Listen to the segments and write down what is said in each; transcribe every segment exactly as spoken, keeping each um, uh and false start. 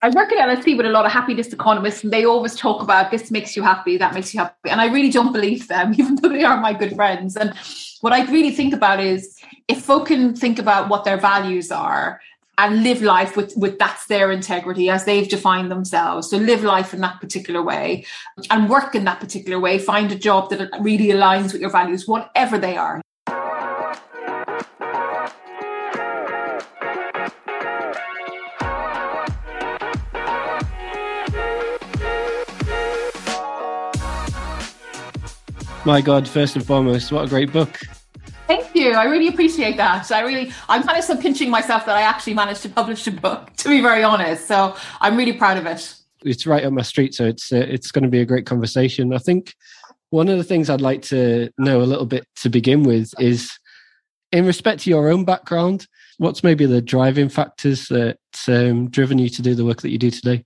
I work at L S E with a lot of happiness economists, and they always talk about this makes you happy, that makes you happy. And I really don't believe them, even though they are my good friends. And what I really think about is if folk can think about what their values are and live life with, with that's their integrity as they've defined themselves. So live life in that particular way and work in that particular way. Find a job that really aligns with your values, whatever they are. My God, first and foremost, what a great book. Thank you. I really appreciate that. I really, I'm kind of so pinching myself that I actually managed to publish a book, to be very honest. So I'm really proud of it. It's right up my street. So it's, uh, it's going to be a great conversation. I think one of the things I'd like to know a little bit to begin with is in respect to your own background, what's maybe the driving factors that's um, driven you to do the work that you do today?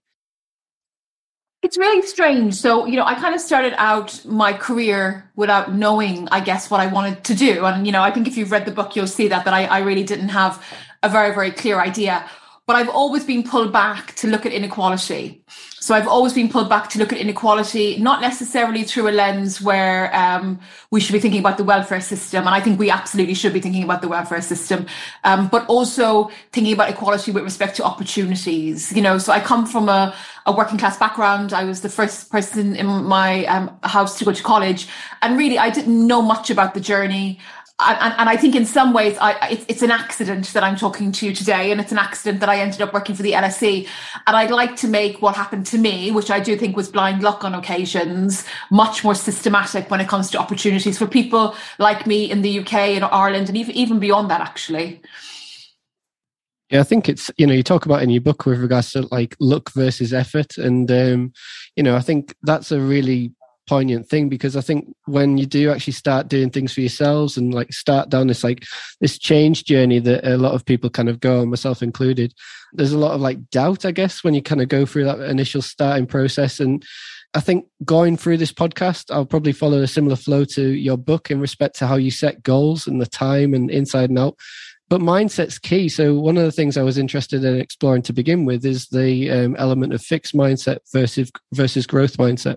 It's really strange. So, you know, I kind of started out my career without knowing, I guess, what I wanted to do. And, you know, I think if you've read the book, you'll see that, that I, I really didn't have a very, very clear idea. But I've always been pulled back to look at inequality. So I've always been pulled back to look at inequality, not necessarily through a lens where um, we should be thinking about the welfare system. And I think we absolutely should be thinking about the welfare system, um, but also thinking about equality with respect to opportunities. You know, so I come from a, a working class background. I was the first person in my um, house to go to college. And really, I didn't know much about the journey. And, and I think in some ways, I, it's, it's an accident that I'm talking to you today. And it's an accident that I ended up working for the L S E. And I'd like to make what happened to me, which I do think was blind luck on occasions, much more systematic when it comes to opportunities for people like me in the U K and Ireland and even, even beyond that, actually. Yeah, I think it's, you know, you talk about in your book with regards to like luck versus effort. And, um, you know, I think that's a really poignant thing, because I think when you do actually start doing things for yourselves and like start down this like this change journey that a lot of people kind of go on, myself included, there's a lot of like doubt, I guess, when you kind of go through that initial starting process. And I think going through this podcast, I'll probably follow a similar flow to your book in respect to how you set goals and the time and inside and out. But mindset's key. So one of the things I was interested in exploring to begin with is the um, element of fixed mindset versus versus growth mindset.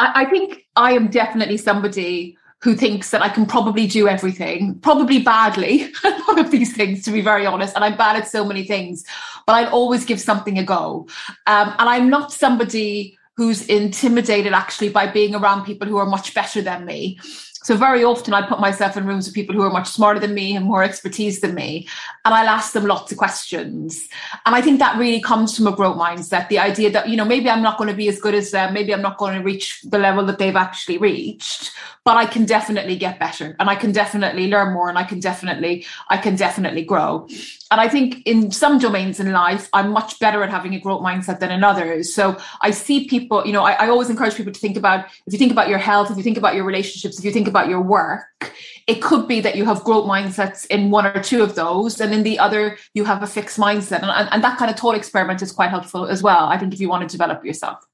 I think I am definitely somebody who thinks that I can probably do everything, probably badly, a lot of these things, to be very honest. And I'm bad at so many things, but I'll always give something a go. Um, and I'm not somebody who's intimidated actually by being around people who are much better than me. So very often I put myself in rooms with people who are much smarter than me and more expertise than me, and I'll ask them lots of questions. And I think that really comes from a growth mindset, the idea that, you know, maybe I'm not going to be as good as them, maybe I'm not going to reach the level that they've actually reached, but I can definitely get better and I can definitely learn more and I can definitely, I can definitely grow. And I think in some domains in life, I'm much better at having a growth mindset than in others. So I see people, you know, I, I always encourage people to think about, if you think about your health, if you think about your relationships, if you think about your work, it could be that you have growth mindsets in one or two of those, and in the other, you have a fixed mindset. And, and, and that kind of thought experiment is quite helpful as well, I think, if you want to develop yourself.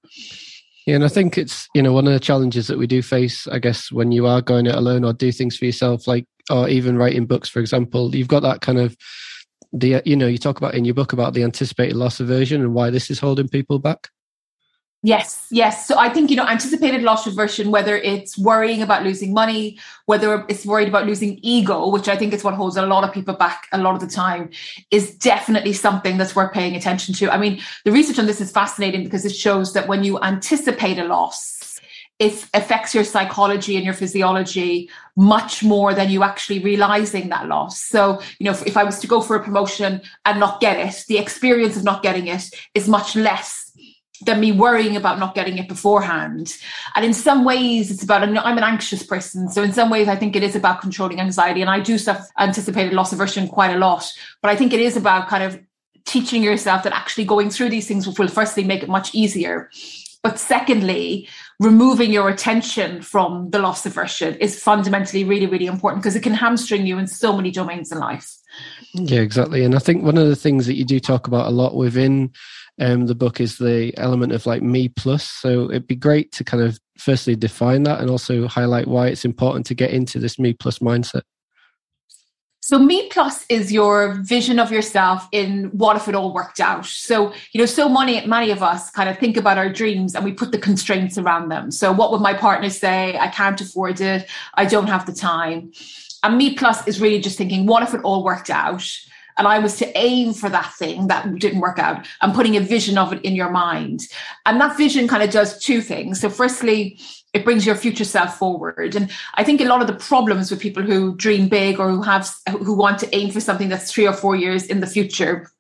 Yeah, and I think it's, you know, one of the challenges that we do face, I guess, when you are going it alone or do things for yourself, like, or even writing books, for example, you've got that kind of, the, you know, you talk about in your book about the anticipated loss aversion and why this is holding people back. Yes, yes. So I think, you know, anticipated loss aversion, whether it's worrying about losing money, whether it's worried about losing ego, which I think is what holds a lot of people back a lot of the time, is definitely something that's worth paying attention to. I mean, the research on this is fascinating because it shows that when you anticipate a loss, it affects your psychology and your physiology much more than you actually realizing that loss. So, you know, if, if I was to go for a promotion and not get it, the experience of not getting it is much less than me worrying about not getting it beforehand. And in some ways it's about, I'm an anxious person. So in some ways I think it is about controlling anxiety, and I do suffer anticipated loss aversion quite a lot, but I think it is about kind of teaching yourself that actually going through these things will firstly make it much easier. But secondly, removing your attention from the loss aversion is fundamentally really, really important because it can hamstring you in so many domains in life. Yeah, exactly. And I think one of the things that you do talk about a lot within Um, the book is the element of like me plus. So it'd be great to kind of firstly define that and also highlight why it's important to get into this me plus mindset. So me plus is your vision of yourself in what if it all worked out. So, you know, so many, many of us kind of think about our dreams and we put the constraints around them. So what would my partner say? I can't afford it. I don't have the time. And me plus is really just thinking, what if it all worked out? And I was to aim for that thing that didn't work out and putting a vision of it in your mind. And that vision kind of does two things. So firstly, it brings your future self forward. And I think a lot of the problems with people who dream big or who have, who want to aim for something that's three or four years in the future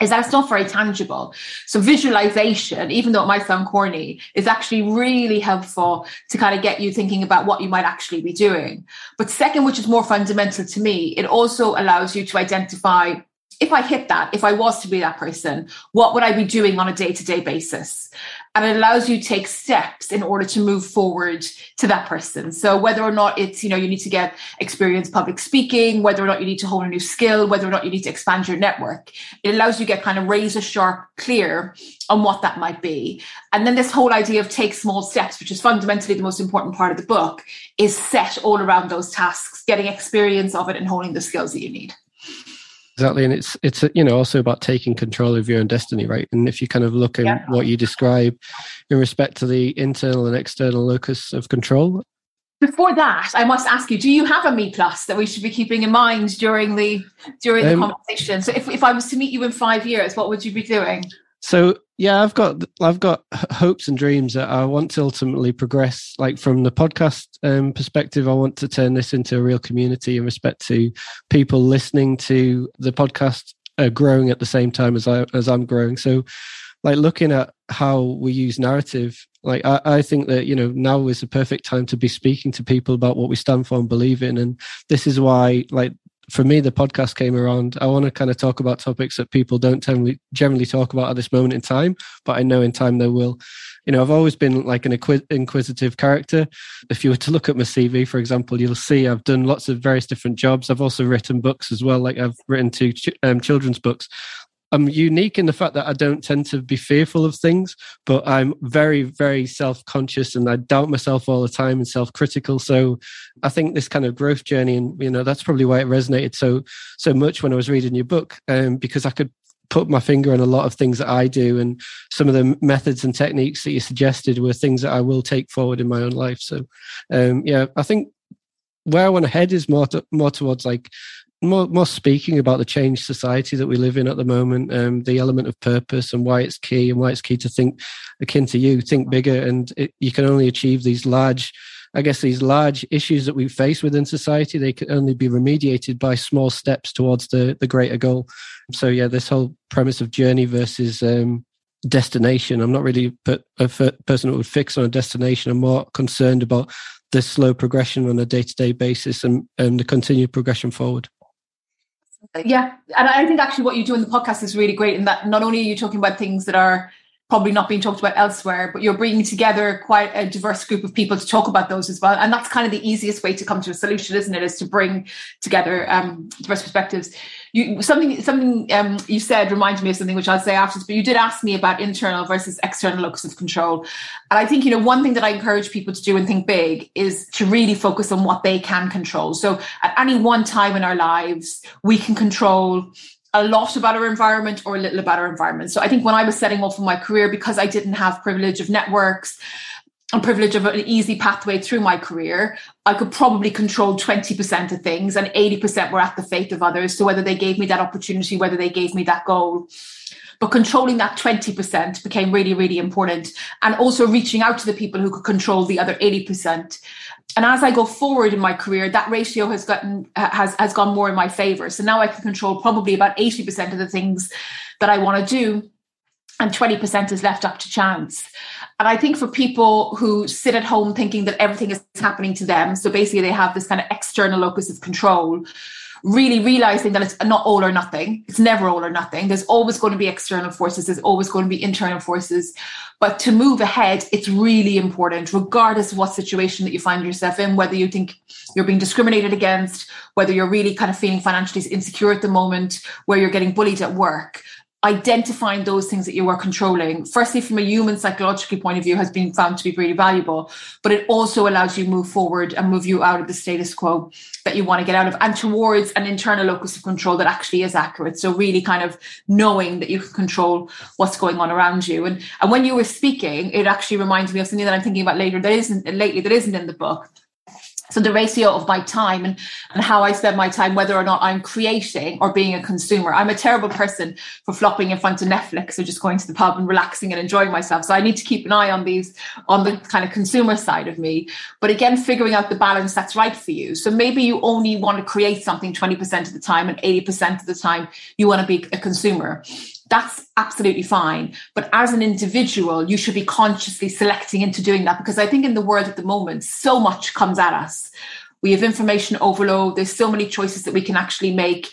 is that it's not very tangible. So visualization, even though it might sound corny, is actually really helpful to kind of get you thinking about what you might actually be doing. But second, which is more fundamental to me, it also allows you to identify, if I hit that, if I was to be that person, what would I be doing on a day-to-day basis? And it allows you to take steps in order to move forward to that person. So whether or not it's, you know, you need to get experience public speaking, whether or not you need to hone a new skill, whether or not you need to expand your network, it allows you to get kind of razor sharp clear on what that might be. And then this whole idea of take small steps, which is fundamentally the most important part of the book, is set all around those tasks, getting experience of it and honing the skills that you need. Exactly. And it's, it's you know, also about taking control of your own destiny, right? And if you kind of look at yeah. what you describe in respect to the internal and external locus of control. Before that, I must ask you, do you have a me plus that we should be keeping in mind during the during um, the conversation? So if, if I was to meet you in five years, what would you be doing? So, yeah, I've got I've got hopes and dreams that I want to ultimately progress. Like from the podcast um, perspective, I want to turn this into a real community in respect to people listening to the podcast uh, growing at the same time as, I, as I'm growing. So like looking at how we use narrative, like I, I think that, you know, now is the perfect time to be speaking to people about what we stand for and believe in. And this is why, like, for me, the podcast came around. I want to kind of talk about topics that people don't generally talk about at this moment in time, but I know in time they will. You know, I've always been like an inquis- inquisitive character. If you were to look at my C V, for example, you'll see I've done lots of various different jobs. I've also written books as well. Like I've written two ch- um, children's books. I'm unique in the fact that I don't tend to be fearful of things, but I'm very, very self-conscious and I doubt myself all the time and self-critical. So I think this kind of growth journey, and you know, that's probably why it resonated so so much when I was reading your book, um, because I could put my finger on a lot of things that I do, and some of the methods and techniques that you suggested were things that I will take forward in my own life. So um, yeah, I think where I want to head is more to, more towards like More, more speaking about the changed society that we live in at the moment, um, the element of purpose and why it's key and why it's key to think, akin to you, think bigger. And it, you can only achieve these large, I guess, these large issues that we face within society. They can only be remediated by small steps towards the, the greater goal. So, yeah, this whole premise of journey versus um, destination. I'm not really a person that would fix on a destination. I'm more concerned about the slow progression on a day-to-day basis and, and the continued progression forward. Yeah. And I think actually what you do in the podcast is really great in that not only are you talking about things that are probably not being talked about elsewhere, but you're bringing together quite a diverse group of people to talk about those as well. And that's kind of the easiest way to come to a solution, isn't it? Is to bring together um, diverse perspectives. You, something something um, you said reminded me of something which I'll say afterwards, but you did ask me about internal versus external locus of control. And I think, you know, one thing that I encourage people to do and think big is to really focus on what they can control. So at any one time in our lives, we can control a lot about our environment or a little about our environment. So I think when I was setting off in my career, because I didn't have privilege of networks and privilege of an easy pathway through my career, I could probably control twenty percent of things, and eighty percent were at the fate of others. So whether they gave me that opportunity, whether they gave me that goal. But controlling that twenty percent became really, really important. And also reaching out to the people who could control the other eighty percent. And as I go forward in my career, that ratio has gotten has has gone more in my favor. So now I can control probably about eighty percent of the things that I want to do, and twenty percent is left up to chance. And I think for people who sit at home thinking that everything is happening to them, so basically they have this kind of external locus of control, really realizing that it's not all or nothing. It's never all or nothing. There's always going to be external forces. There's always going to be internal forces. But to move ahead, it's really important, regardless of what situation that you find yourself in, whether you think you're being discriminated against, whether you're really kind of feeling financially insecure at the moment, where you're getting bullied at work. Identifying those things that you are controlling, firstly, from a human psychological point of view, has been found to be really valuable, but it also allows you to move forward and move you out of the status quo that you want to get out of and towards an internal locus of control that actually is accurate. So really kind of knowing that you can control what's going on around you. And, and when you were speaking, it actually reminds me of something that I'm thinking about later that isn't lately that isn't in the book. So the ratio of my time and, and how I spend my time, whether or not I'm creating or being a consumer. I'm a terrible person for flopping in front of Netflix or just going to the pub and relaxing and enjoying myself. So I need to keep an eye on these, on the kind of consumer side of me. But again, figuring out the balance that's right for you. So maybe you only want to create something twenty percent of the time, and eighty percent of the time you want to be a consumer. That's absolutely fine. But as an individual, you should be consciously selecting into doing that, because I think in the world at the moment, so much comes at us. We have information overload. There's so many choices that we can actually make.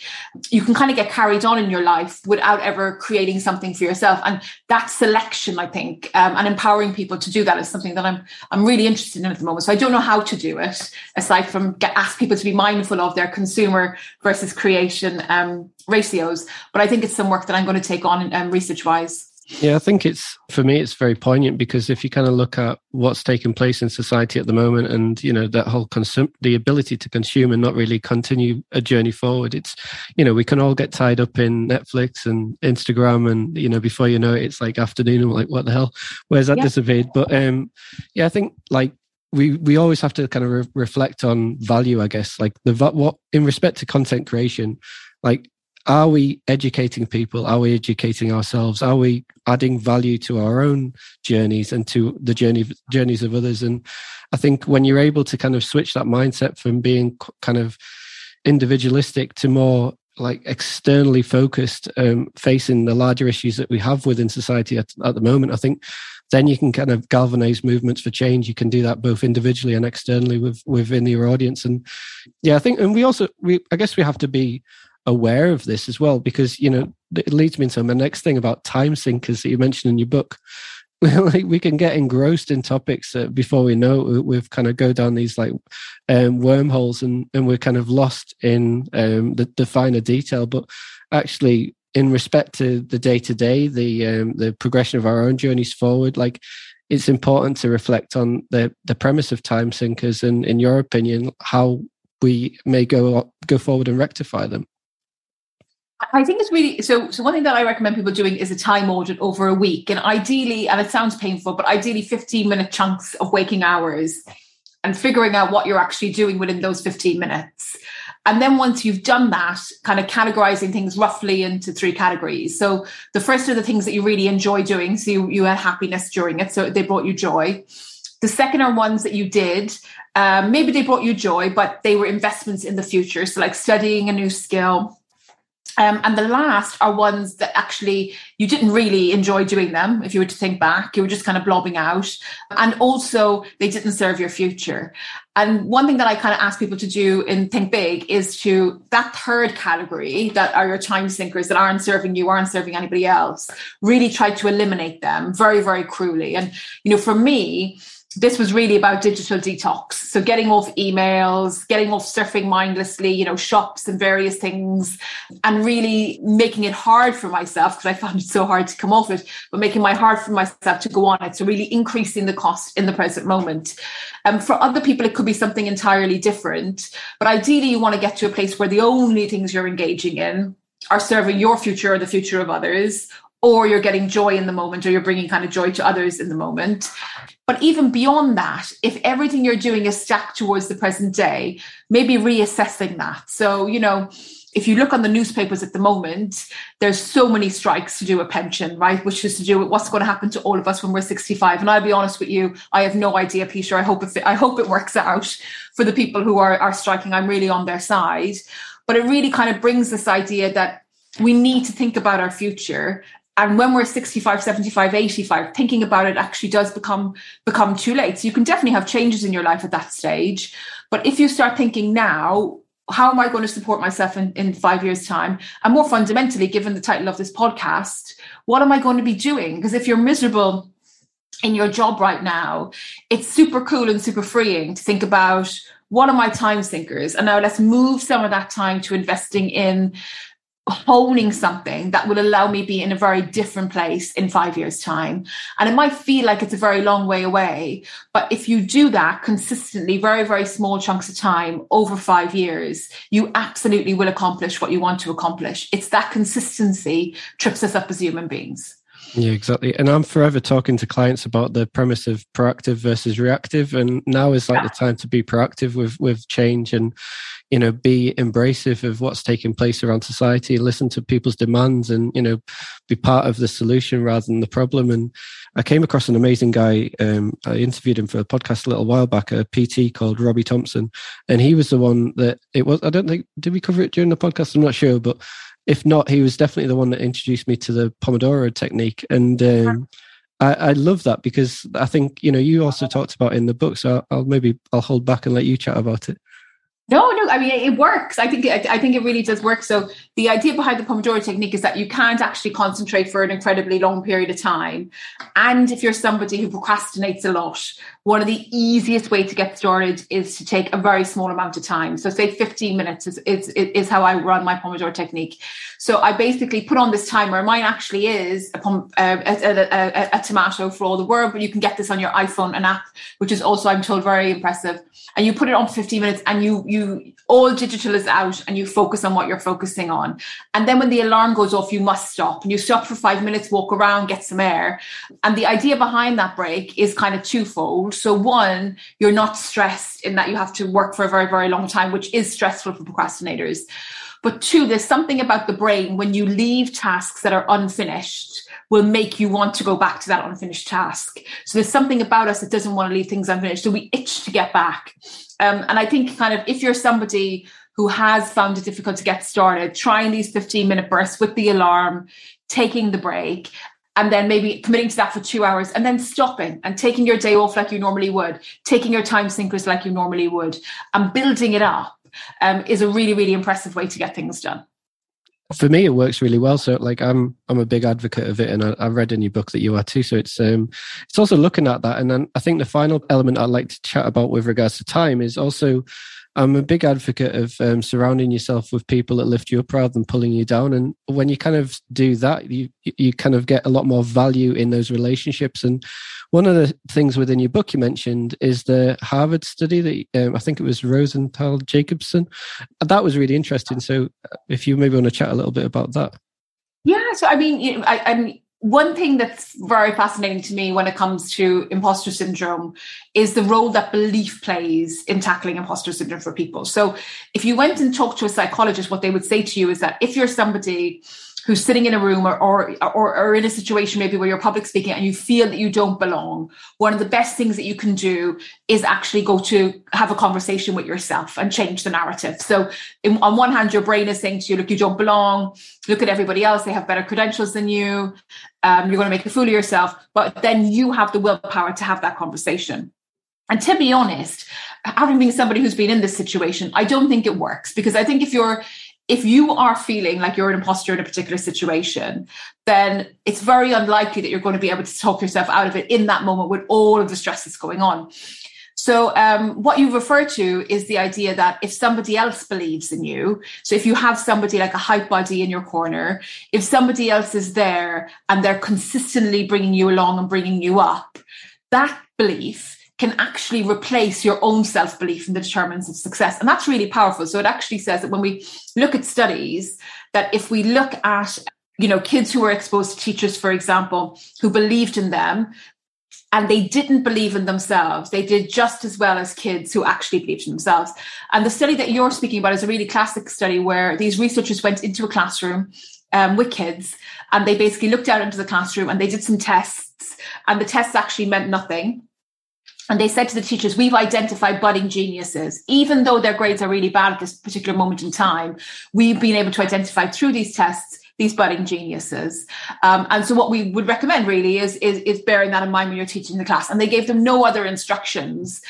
You can kind of get carried on in your life without ever creating something for yourself. And that selection, I think, um, and empowering people to do that is something that I'm I'm really interested in at the moment. So I don't know how to do it, aside from get, ask people to be mindful of their consumer versus creation um, ratios. But I think it's some work that I'm going to take on um, research-wise. Yeah, I think it's, for me, it's very poignant, because if you kind of look at what's taking place in society at the moment, and, you know, that whole consum- the ability to consume and not really continue a journey forward, it's, you know, we can all get tied up in Netflix and Instagram, and, you know, before you know it, it's like afternoon and we're like, what the hell, where's that yeah. disappeared? But um, yeah, I think like, We we always have to kind of re- reflect on value, I guess, like the what in respect to content creation, like, are we educating people? Are we educating ourselves? Are we adding value to our own journeys and to the journey journeys of others? And I think when you're able to kind of switch that mindset from being kind of individualistic to more like externally focused, um, facing the larger issues that we have within society at, at the moment, I think then you can kind of galvanize movements for change. You can do that both individually and externally with, within your audience. And yeah, I think, and we also, we I guess we have to be aware of this as well, because, you know, it leads me into my next thing about time sinkers that you mentioned in your book. Like, we can get engrossed in topics that before we know it, we've kind of go down these like um, wormholes, and, and we're kind of lost in um, the, the finer detail. But actually, in respect to the day to day, the um, the progression of our own journeys forward, like, it's important to reflect on the the premise of time sinkers, and, in your opinion, how we may go go forward and rectify them. I think it's really so. So one thing that I recommend people doing is a time audit over a week, and ideally, and it sounds painful, but ideally, fifteen minute chunks of waking hours, and figuring out what you're actually doing within those fifteen minutes. And then once you've done that, kind of categorizing things roughly into three categories. So the first are the things that you really enjoy doing. So you, you had happiness during it. So they brought you joy. The second are ones that you did. Um, maybe they brought you joy, but they were investments in the future. So like studying a new skill. Um, and the last are ones that actually you didn't really enjoy doing them. If you were to think back, you were just kind of blobbing out. And also they didn't serve your future. And one thing that I kind of ask people to do in Think Big is to that third category that are your time sinkers that aren't serving you, aren't serving anybody else, really try to eliminate them very, very cruelly. And, you know, for me, this was really about digital detox. So getting off emails, getting off surfing mindlessly, you know, shops and various things, and really making it hard for myself, because I found it so hard to come off it, but making my hard for myself to go on it. So really increasing the cost in the present moment. And um, for other people, it could be something entirely different. But ideally, you want to get to a place where the only things you're engaging in are serving your future or the future of others, or you're getting joy in the moment, or you're bringing kind of joy to others in the moment. But even beyond that, if everything you're doing is stacked towards the present day, maybe reassessing that. So, you know, if you look on the newspapers at the moment, there's so many strikes to do with pension, right? Which is to do with what's going to happen to all of us when we're sixty-five. And I'll be honest with you, I have no idea, Peter. I hope if it, I hope it works out for the people who are, are striking. I'm really on their side. But it really kind of brings this idea that we need to think about our future. And when we're sixty-five, seventy-five, eighty-five, thinking about it actually does become become too late. So you can definitely have changes in your life at that stage. But if you start thinking now, how am I going to support myself in, in five years' time? And more fundamentally, given the title of this podcast, what am I going to be doing? Because if you're miserable in your job right now, it's super cool and super freeing to think about, what are my time sinkers? And now let's move some of that time to investing in honing something that will allow me be in a very different place in five years' time. And it might feel like it's a very long way away, but if you do that consistently, very, very small chunks of time over five years, you absolutely will accomplish what you want to accomplish. It's that consistency trips us up as human beings. Yeah, exactly. And I'm forever talking to clients about the premise of proactive versus reactive. And now is like yeah. the time to be proactive with, with change and, you know, be embracive of what's taking place around society, listen to people's demands and, you know, be part of the solution rather than the problem. And I came across an amazing guy. Um, I interviewed him for a podcast a little while back, a P T called Robbie Thompson. And he was the one that it was, I don't think, did we cover it during the podcast? I'm not sure, but if not, he was definitely the one that introduced me to the Pomodoro technique. And um, I, I love that because I think, you know, you also talked about it in the book. So I'll maybe I'll hold back and let you chat about it. No, no, I mean, it works. I think I think it really does work. So the idea behind the Pomodoro technique is that you can't actually concentrate for an incredibly long period of time. And if you're somebody who procrastinates a lot, one of the easiest way to get started is to take a very small amount of time. So say fifteen minutes is, is, is how I run my Pomodoro technique. So I basically put on this timer. Mine actually is a, pom- uh, a, a, a, a tomato for all the world, but you can get this on your iPhone, an app, which is also, I'm told, very impressive. And you put it on for fifteen minutes and you, you all digital is out and you focus on what you're focusing on. And then when the alarm goes off, you must stop. And you stop for five minutes, walk around, get some air. And the idea behind that break is kind of twofold. So one, you're not stressed in that you have to work for a very, very long time, which is stressful for procrastinators. But two, there's something about the brain when you leave tasks that are unfinished will make you want to go back to that unfinished task. So there's something about us that doesn't want to leave things unfinished. So we itch to get back. Um, and I think kind of if you're somebody who has found it difficult to get started, trying these fifteen minute bursts with the alarm, taking the break, and then maybe committing to that for two hours and then stopping and taking your day off like you normally would, taking your time sinkers like you normally would, and building it up um, is a really, really impressive way to get things done. For me, it works really well. So like I'm I'm a big advocate of it. And I, I read in your book that you are too. So it's um it's also looking at that. And then I think the final element I'd like to chat about with regards to time is also I'm a big advocate of um, surrounding yourself with people that lift you up rather than pulling you down. And when you kind of do that, you you kind of get a lot more value in those relationships. And one of the things within your book you mentioned is the Harvard study that um, I think it was Rosenthal Jacobson. That was really interesting. So if you maybe want to chat a little bit about that. Yeah. So, I mean, you know, I, I mean, one thing that's very fascinating to me when it comes to imposter syndrome is the role that belief plays in tackling imposter syndrome for people. So if you went and talked to a psychologist, what they would say to you is that if you're somebody who's sitting in a room or, or or or in a situation maybe where you're public speaking and you feel that you don't belong, one of the best things that you can do is actually go to have a conversation with yourself and change the narrative. So in, on one hand, your brain is saying to you, look, you don't belong. Look at everybody else. They have better credentials than you. Um, you're going to make a fool of yourself. But then you have the willpower to have that conversation. And to be honest, having been somebody who's been in this situation, I don't think it works, because I think if you're If you are feeling like you're an imposter in a particular situation, then it's very unlikely that you're going to be able to talk yourself out of it in that moment with all of the stress that's going on. So um, what you refer to is the idea that if somebody else believes in you, so if you have somebody like a hype buddy in your corner, if somebody else is there and they're consistently bringing you along and bringing you up, that belief can actually replace your own self-belief in the determinants of success. And that's really powerful. So it actually says that when we look at studies, that if we look at, you know, kids who were exposed to teachers, for example, who believed in them, and they didn't believe in themselves, they did just as well as kids who actually believed in themselves. And the study that you're speaking about is a really classic study where these researchers went into a classroom um, with kids, and they basically looked out into the classroom and they did some tests, and the tests actually meant nothing. And they said to the teachers, we've identified budding geniuses, even though their grades are really bad at this particular moment in time. We've been able to identify through these tests these budding geniuses. Um, and so what we would recommend really is, is, is bearing that in mind when you're teaching the class. And they gave them no other instructions.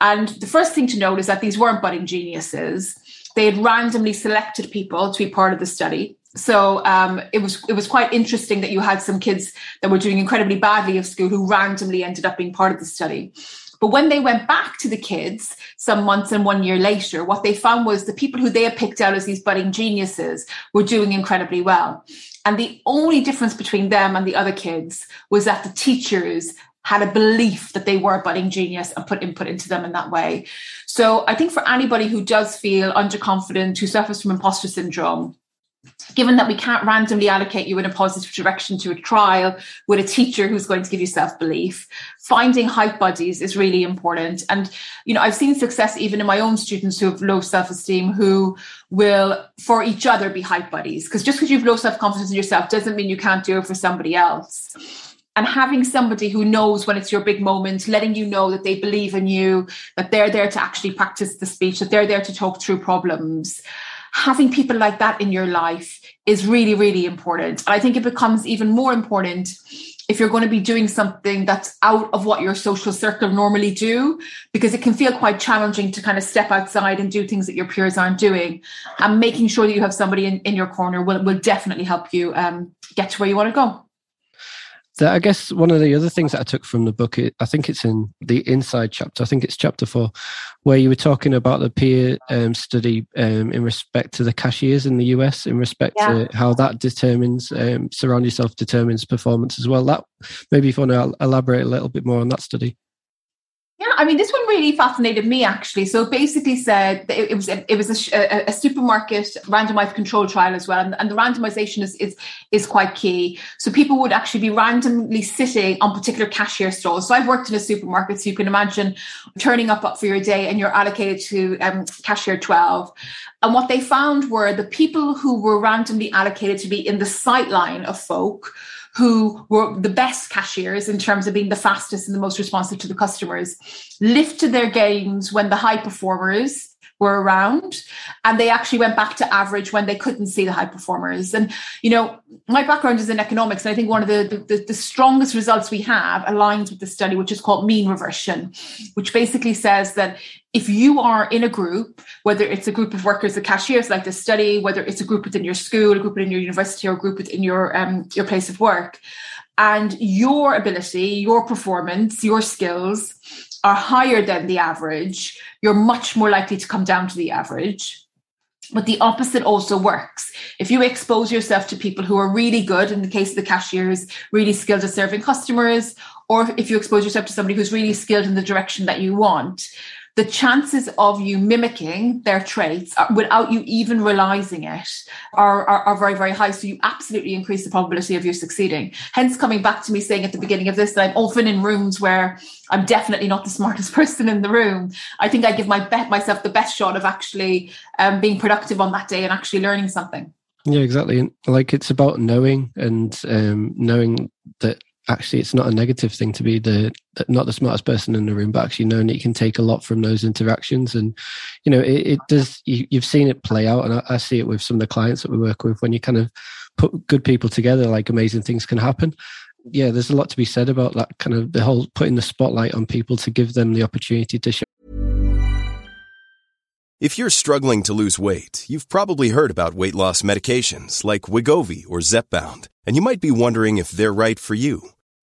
And the first thing to note is that these weren't budding geniuses. They had randomly selected people to be part of the study. So um, it was it was quite interesting that you had some kids that were doing incredibly badly at school who randomly ended up being part of the study. But when they went back to the kids some months and one year later, what they found was the people who they had picked out as these budding geniuses were doing incredibly well. And the only difference between them and the other kids was that the teachers had a belief that they were a budding genius and put input into them in that way. So I think for anybody who does feel underconfident, who suffers from imposter syndrome, given that we can't randomly allocate you in a positive direction to a trial with a teacher who's going to give you self-belief, finding hype buddies is really important. And, you know, I've seen success even in my own students who have low self-esteem, who will, for each other, be hype buddies. Because just because you've low self-confidence in yourself doesn't mean you can't do it for somebody else. And having somebody who knows when it's your big moment, letting you know that they believe in you, that they're there to actually practice the speech, that they're there to talk through problems. Having people like that in your life is really, really important. And I think it becomes even more important if you're going to be doing something that's out of what your social circle normally do, because it can feel quite challenging to kind of step outside and do things that your peers aren't doing. And making sure that you have somebody in, in your corner will, will definitely help you um, get to where you want to go. I guess one of the other things that I took from the book, I think it's in the inside chapter, I think it's chapter four, where you were talking about the peer um, study um, in respect to the cashiers in the U S, in respect yeah. to how that determines, um, surround yourself determines performance as well. That maybe if you want to elaborate a little bit more on that study. Yeah, I mean, this one really fascinated me, actually. So it basically said that it, it was, a, it was a, a supermarket randomized control trial as well. And, and the randomization is, is is quite key. So people would actually be randomly sitting on particular cashier stalls. So I've worked in a supermarket, so you can imagine turning up for your day and you're allocated to um, cashier twelve. And what they found were the people who were randomly allocated to be in the sightline of folk who were the best cashiers in terms of being the fastest and the most responsive to the customers, lifted their games when the high performers were around, and they actually went back to average when they couldn't see the high performers. And, you know, my background is in economics, and I think one of the, the, the strongest results we have aligns with the study, which is called mean reversion, which basically says that if you are in a group, whether it's a group of workers, the cashiers like this study, whether it's a group within your school, a group within your university, or a group within your um, your place of work, and your ability, your performance, your skills are higher than the average, you're much more likely to come down to the average. But the opposite also works. If you expose yourself to people who are really good, in the case of the cashiers, really skilled at serving customers, or if you expose yourself to somebody who's really skilled in the direction that you want, the chances of you mimicking their traits without you even realizing it are, are, are very, very high. So you absolutely increase the probability of you succeeding. Hence coming back to me saying at the beginning of this, that I'm often in rooms where I'm definitely not the smartest person in the room. I think I give my bet myself the best shot of actually um, being productive on that day and actually learning something. Yeah, exactly. And like, it's about knowing and um, knowing that actually, it's not a negative thing to be the not the smartest person in the room, but actually knowing that you can take a lot from those interactions. And, you know, it, it does, you, you've seen it play out. And I, I see it with some of the clients that we work with. When you kind of put good people together, like, amazing things can happen. Yeah, there's a lot to be said about that, kind of the whole putting the spotlight on people to give them the opportunity to show. If you're struggling to lose weight, you've probably heard about weight loss medications like Wegovy or Zepbound, and you might be wondering if they're right for you.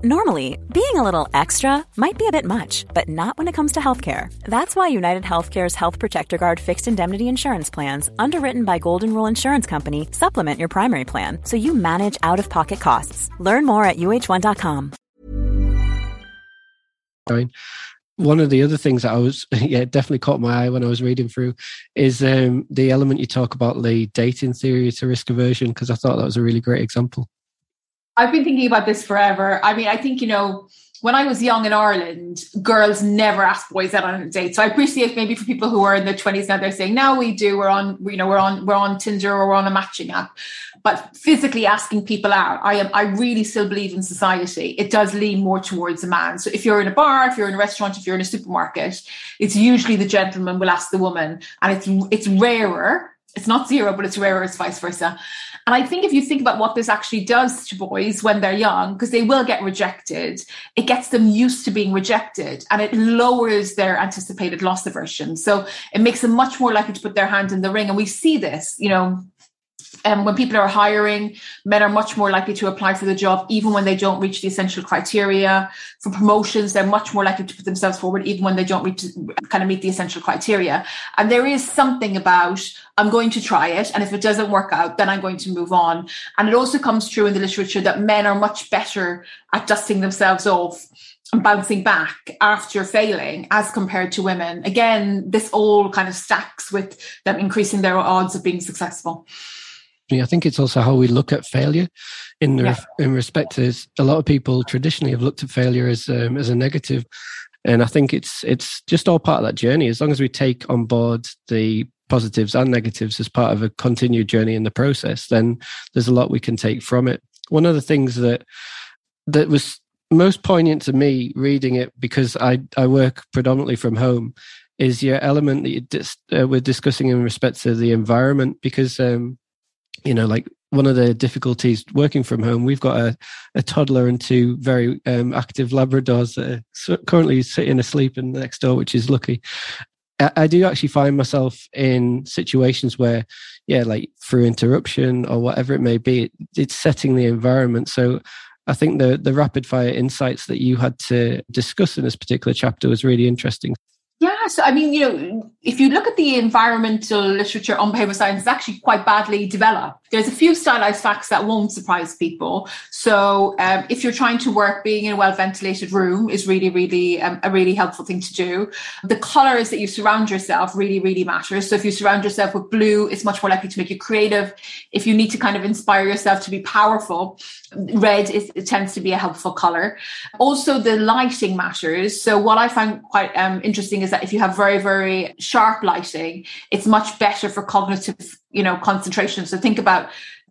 Normally, being a little extra might be a bit much, but not when it comes to healthcare. That's why UnitedHealthcare's Health Protector Guard fixed indemnity insurance plans, underwritten by Golden Rule Insurance Company, supplement your primary plan so you manage out-of-pocket costs. Learn more at U H one dot com. One of the other things that I was, yeah, definitely caught my eye when I was reading through is um, the element you talk about, the dating theory to risk aversion, because I thought that was a really great example. I've been thinking about this forever. I mean, I think, you know, when I was young in Ireland, girls never asked boys out on a date. So I appreciate maybe for people who are in their twenties now, they're saying, now we do, we're on, you know, we're on, we're on Tinder or we're on a matching app. But physically asking people out, I am, I really still believe in society. It does lean more towards a man. So if you're in a bar, if you're in a restaurant, if you're in a supermarket, it's usually the gentleman will ask the woman, and it's, it's rarer. It's not zero, but it's rarer. It's vice versa. And I think if you think about what this actually does to boys when they're young, because they will get rejected, it gets them used to being rejected, and it lowers their anticipated loss aversion. So it makes them much more likely to put their hand in the ring. And we see this, you know, um, when people are hiring, men are much more likely to apply for the job, even when they don't reach the essential criteria. For promotions, they're much more likely to put themselves forward, even when they don't reach, kind of meet the essential criteria. And there is something about, I'm going to try it, and if it doesn't work out, then I'm going to move on. And it also comes true in the literature that men are much better at dusting themselves off and bouncing back after failing as compared to women. Again, this all kind of stacks with them increasing their odds of being successful. I think it's also how we look at failure in the, yeah. in respect to this. A lot of people traditionally have looked at failure as um, as a negative. And I think it's it's just all part of that journey. As long as we take on board the positives and negatives as part of a continued journey in the process, then there's a lot we can take from it. One of the things that that was most poignant to me reading it, because I, I work predominantly from home, is your element that you dis, uh, we're discussing in respect to the environment. Because, um, you know, like one of the difficulties working from home, we've got a, a toddler and two very um, active Labradors that are currently sitting asleep in the next door, which is lucky. I do actually find myself in situations where, yeah, like through interruption or whatever it may be, it, it's setting the environment. So I think the the rapid fire insights that you had to discuss in this particular chapter was really interesting. Yeah, so I mean, you know, if you look at the environmental literature on behavioural science, it's actually quite badly developed. There's a few stylized facts that won't surprise people. So um, if you're trying to work, being in a well-ventilated room is really, really um, a really helpful thing to do. The colours that you surround yourself really, really matters. So if you surround yourself with blue, it's much more likely to make you creative. If you need to kind of inspire yourself to be powerful, red is, it tends to be a helpful colour. Also, the lighting matters. So what I find quite um, interesting is that if you have very, very sharp lighting, it's much better for cognitive, you know, concentration. So think about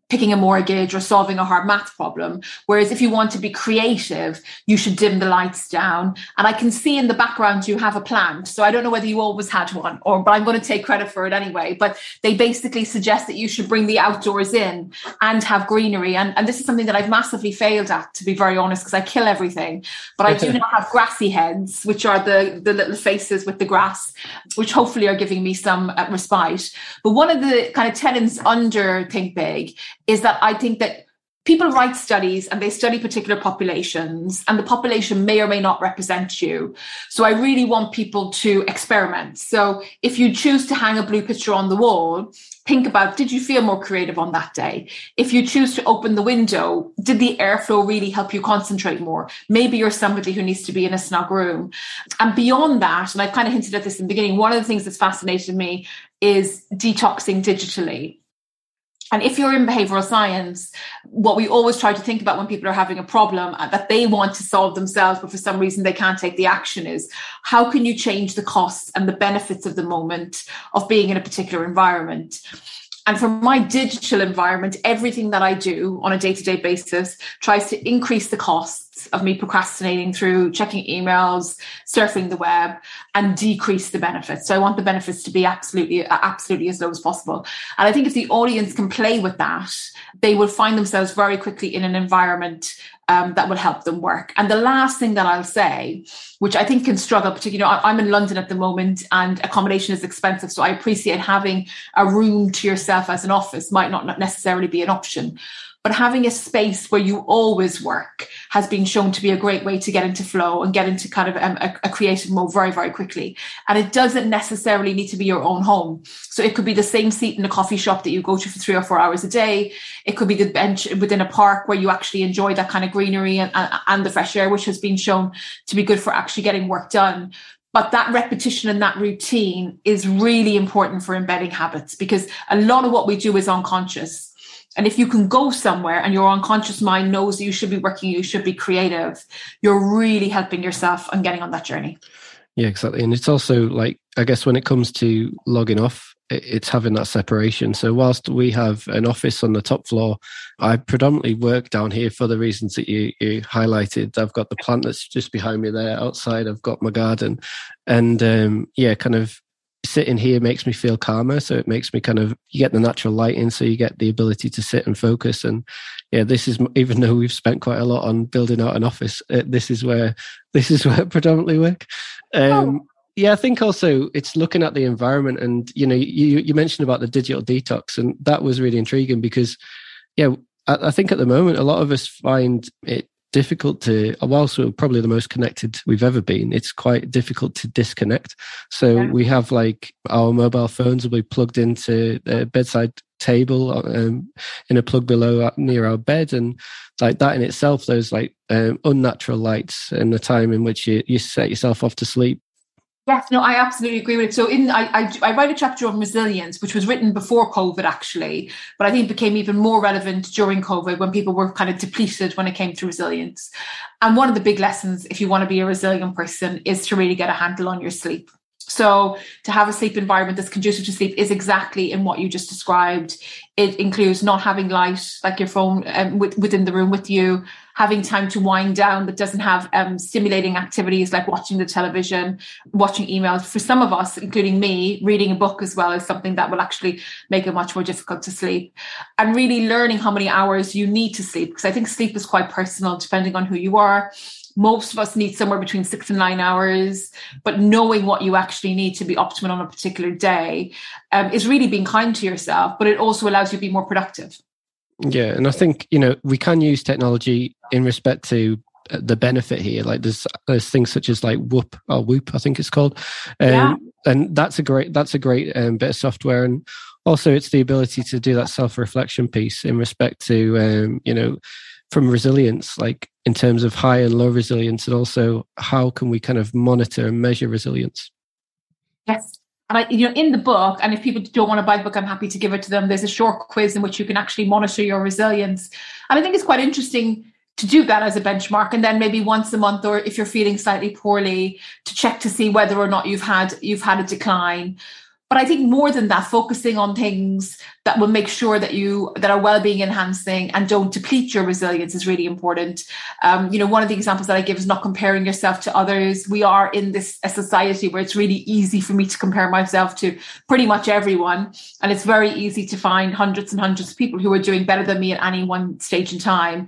picking a mortgage or solving a hard math problem. Whereas if you want to be creative, you should dim the lights down. And I can see in the background you have a plant. So I don't know whether you always had one, or but I'm going to take credit for it anyway. But they basically suggest that you should bring the outdoors in and have greenery. And, and this is something that I've massively failed at, to be very honest, because I kill everything. But I do now have grassy heads, which are the, the little faces with the grass, which hopefully are giving me some uh, respite. But one of the kind of tenets under Think Big is that I think that people write studies and they study particular populations, and the population may or may not represent you. So I really want people to experiment. So if you choose to hang a blue picture on the wall, think about, did you feel more creative on that day? If you choose to open the window, did the airflow really help you concentrate more? Maybe you're somebody who needs to be in a snug room. And beyond that, and I kind of hinted at this in the beginning, one of the things that's fascinated me is detoxing digitally. And if you're in behavioral science, what we always try to think about when people are having a problem that they want to solve themselves, but for some reason they can't take the action, is how can you change the costs and the benefits of the moment of being in a particular environment? And for my digital environment, everything that I do on a day-to-day basis tries to increase the costs of me procrastinating through checking emails, surfing the web, and decrease the benefits. So I want the benefits to be absolutely, absolutely as low as possible. And I think if the audience can play with that, they will find themselves very quickly in an environment Um, that will help them work. And the last thing that I'll say, which I think can struggle, particularly, you know, I'm in London at the moment and accommodation is expensive. So I appreciate having a room to yourself as an office might not necessarily be an option, but having a space where you always work has been shown to be a great way to get into flow and get into kind of um, a, a creative mode very, very quickly. And it doesn't necessarily need to be your own home. So it could be the same seat in a coffee shop that you go to for three or four hours a day. It could be the bench within a park where you actually enjoy that kind of greenery and, and, and the fresh air, which has been shown to be good for actually getting work done. But that repetition and that routine is really important for embedding habits, because a lot of what we do is unconscious. And if you can go somewhere and your unconscious mind knows that you should be working, you should be creative, you're really helping yourself and getting on that journey. Yeah, exactly. And it's also like, I guess when it comes to logging off, it's having that separation. So whilst we have an office on the top floor, I predominantly work down here for the reasons that you, you highlighted. I've got the plant that's just behind me there outside. I've got my garden. And um, yeah, kind of sitting here makes me feel calmer. So it makes me kind of, you get the natural light in, so you get the ability to sit and focus. And yeah, this is, even though we've spent quite a lot on building out an office, uh, this is where, this is where I predominantly work. Um, oh. Yeah, I think also it's looking at the environment. And, you know, you, you mentioned about the digital detox, and that was really intriguing because, yeah, I, I think at the moment, a lot of us find it difficult to, whilst we're probably the most connected we've ever been, it's quite difficult to disconnect. So yeah. We have like our mobile phones will be plugged into the bedside table um, in a plug below near our bed. And like that in itself, those like um, unnatural lights and the time in which you, you set yourself off to sleep. Yes, no, I absolutely agree with it. So in I, I I write a chapter on resilience, which was written before COVID, actually, but I think it became even more relevant during COVID when people were kind of depleted when it came to resilience. And one of the big lessons, if you want to be a resilient person, is to really get a handle on your sleep. So to have a sleep environment that's conducive to sleep is exactly in what you just described. It includes not having light, like your phone, um, with, within the room with you, having time to wind down that doesn't have um, stimulating activities like watching the television, watching emails. For some of us, including me, reading a book as well is something that will actually make it much more difficult to sleep. And really learning how many hours you need to sleep, because I think sleep is quite personal depending on who you are. Most of us need somewhere between six and nine hours, but knowing what you actually need to be optimal on a particular day um, is really being kind to yourself, but it also allows you to be more productive. Yeah. And I think, you know, we can use technology in respect to the benefit here. Like there's, there's things such as like Whoop or Whoop, I think it's called. Um, yeah. And that's a great, that's a great um, bit of software. And also it's the ability to do that self-reflection piece in respect to, um, you know, from resilience, like in terms of high and low resilience, and also how can we kind of monitor and measure resilience? Yes. And I, you know, in the book, and if people don't want to buy the book, I'm happy to give it to them. There's a short quiz in which you can actually monitor your resilience. And I think it's quite interesting to do that as a benchmark. And then maybe once a month, or if you're feeling slightly poorly, to check to see whether or not you've had, you've had a decline. But I think more than that, focusing on things that will make sure that you, that are well-being enhancing and don't deplete your resilience is really important. Um, you know, one of the examples that I give is not comparing yourself to others. We are in this a society where it's really easy for me to compare myself to pretty much everyone. And it's very easy to find hundreds and hundreds of people who are doing better than me at any one stage in time.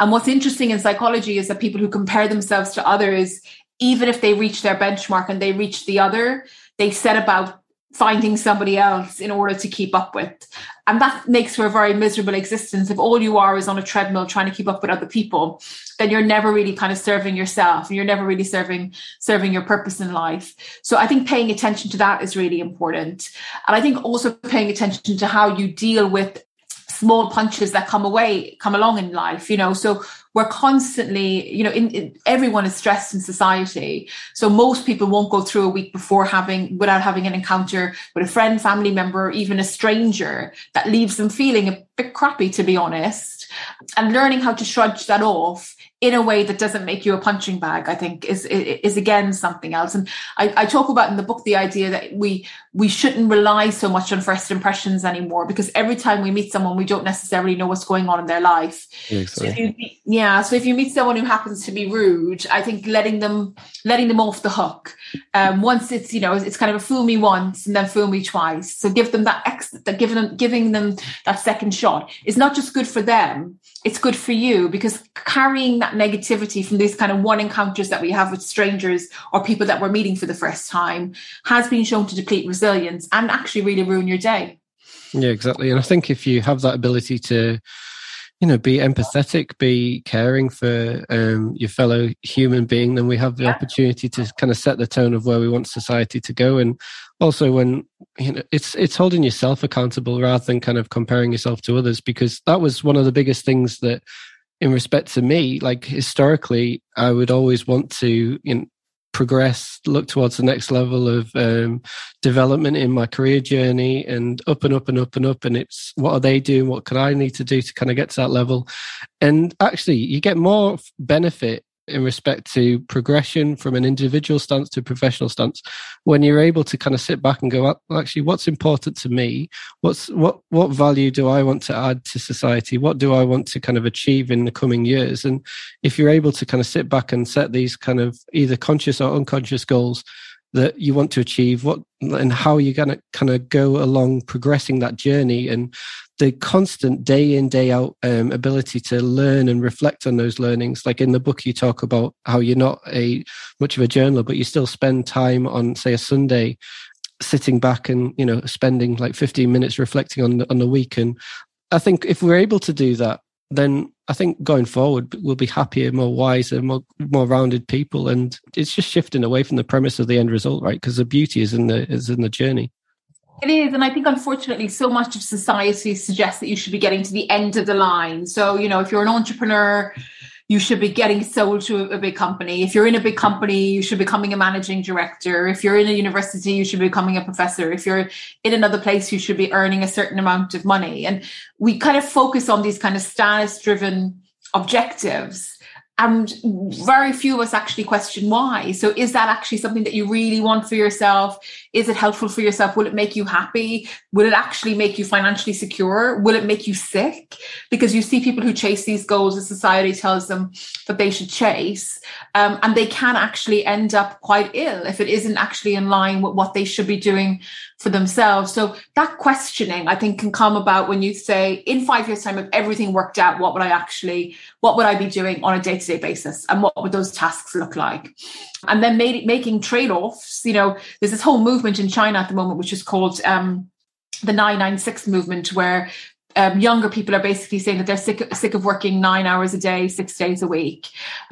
And what's interesting in psychology is that people who compare themselves to others, even if they reach their benchmark and they reach the other, they set about finding somebody else in order to keep up with. And that makes for a very miserable existence. If all you are is on a treadmill trying to keep up with other people, then you're never really kind of serving yourself, and you're never really serving serving your purpose in life. So I think paying attention to that is really important. And I think also paying attention to how you deal with small punches that come away, come along in life, you know. So We're constantly, you know, in, in, everyone is stressed in society. So most people won't go through a week before having, without having an encounter with a friend, family member, or even a stranger that leaves them feeling a bit crappy, to be honest. And learning how to shrug that off in a way that doesn't make you a punching bag, I think, is, is, is again something else. And I, I talk about in the book the idea that we we shouldn't rely so much on first impressions anymore, because every time we meet someone, we don't necessarily know what's going on in their life. Yeah, so if you, yeah, so if you meet someone who happens to be rude, I think letting them letting them off the hook. Um, once it's, you know, it's kind of a fool me once and then fool me twice. So give them that ex, that giving them giving them that second shot is not just good for them, it's good for you, because carrying that negativity from these kind of one encounters that we have with strangers or people that we're meeting for the first time has been shown to deplete resilience and actually really ruin your day. Yeah, exactly. And I think if you have that ability to, you know, be empathetic, be caring for um, your fellow human being, then we have the yeah. opportunity to kind of set the tone of where we want society to go. And also, when, you know, it's it's holding yourself accountable rather than kind of comparing yourself to others, because that was one of the biggest things that, in respect to me, like historically, I would always want to, you know, progress, look towards the next level of um, development in my career journey, and up and up and up and up. And it's, what are they doing? What could I need to do to kind of get to that level? And actually, you get more benefit in respect to progression from an individual stance to a professional stance when you're able to kind of sit back and go, well, actually, what's important to me? What's what what value do I want to add to society? What do I want to kind of achieve in the coming years? And if you're able to kind of sit back and set these kind of either conscious or unconscious goals that you want to achieve, what and how you're going to kind of go along progressing that journey, and the constant day in, day out um, ability to learn and reflect on those learnings. Like in the book, you talk about how you're not a much of a journaler, but you still spend time on, say, a Sunday, sitting back and, you know, spending like fifteen minutes reflecting on the, on the week. And I think if we're able to do that, then I think going forward, we'll be happier, more wiser, more more rounded people. And it's just shifting away from the premise of the end result, right? Because the beauty is in the is in the journey. It is. And I think, unfortunately, so much of society suggests that you should be getting to the end of the line. So, you know, if you're an entrepreneur, you should be getting sold to a big company. If you're in a big company, you should be becoming a managing director. If you're in a university, you should be becoming a professor. If you're in another place, you should be earning a certain amount of money. And we kind of focus on these kind of status-driven objectives. And very few of us actually question why. So is that actually something that you really want for yourself? Is it helpful for yourself? Will it make you happy? Will it actually make you financially secure? Will it make you sick? Because you see people who chase these goals that society tells them that they should chase, um, and they can actually end up quite ill if it isn't actually in line with what they should be doing for themselves. So that questioning, I think, can come about when you say, in five years' time, if everything worked out, what would I actually, what would I be doing on a day-to-day basis, and what would those tasks look like? And then made, making trade-offs. You know, there's this whole movement in China at the moment which is called um the nine nine six movement, where um, younger people are basically saying that they're sick sick of working nine hours a day, six days a week.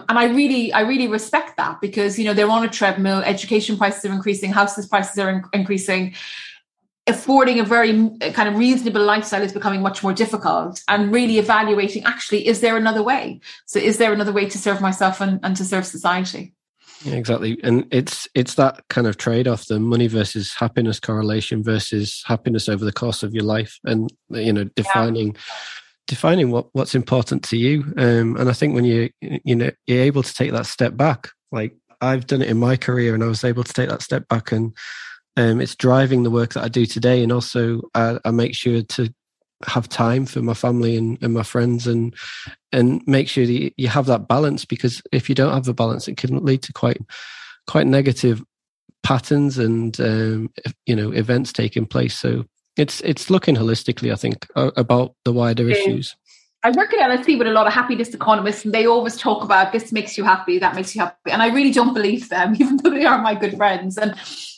And I really I really respect that, because, you know, they're on a treadmill. Education prices are increasing, houses prices are in- increasing. Affording a very kind of reasonable lifestyle is becoming much more difficult, and really evaluating, actually, is there another way? So is there another way to serve myself and, and to serve society? Yeah, exactly. And it's it's that kind of trade-off, the money versus happiness correlation versus happiness over the course of your life, and, you know, defining yeah. defining what, what's important to you. Um, and I think when you you know you're able to take that step back, like I've done it in my career, and I was able to take that step back and Um, it's driving the work that I do today. And also I, I make sure to have time for my family and, and my friends, and and make sure that you have that balance, because if you don't have a balance, it can lead to quite quite negative patterns and, um, you know, events taking place. So it's it's looking holistically, I think, about the wider issues. I work at L S E with a lot of happiness economists, and they always talk about this makes you happy, that makes you happy. And I really don't believe them, even though they are my good friends. And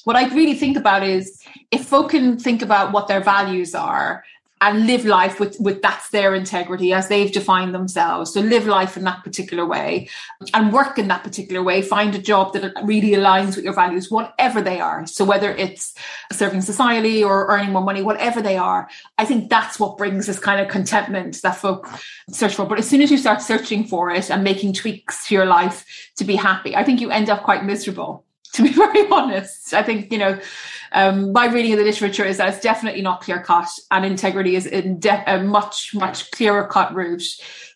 what I really think about is, if folk can think about what their values are and live life with, with that's their integrity as they've defined themselves. So live life in that particular way and work in that particular way. Find a job that really aligns with your values, whatever they are. So whether it's serving society or earning more money, whatever they are, I think that's what brings this kind of contentment that folk search for. But as soon as you start searching for it and making tweaks to your life to be happy, I think you end up quite miserable. To be very honest, I think, you know, um, my reading of the literature is that it's definitely not clear-cut, and integrity is in de- a much, much clearer-cut route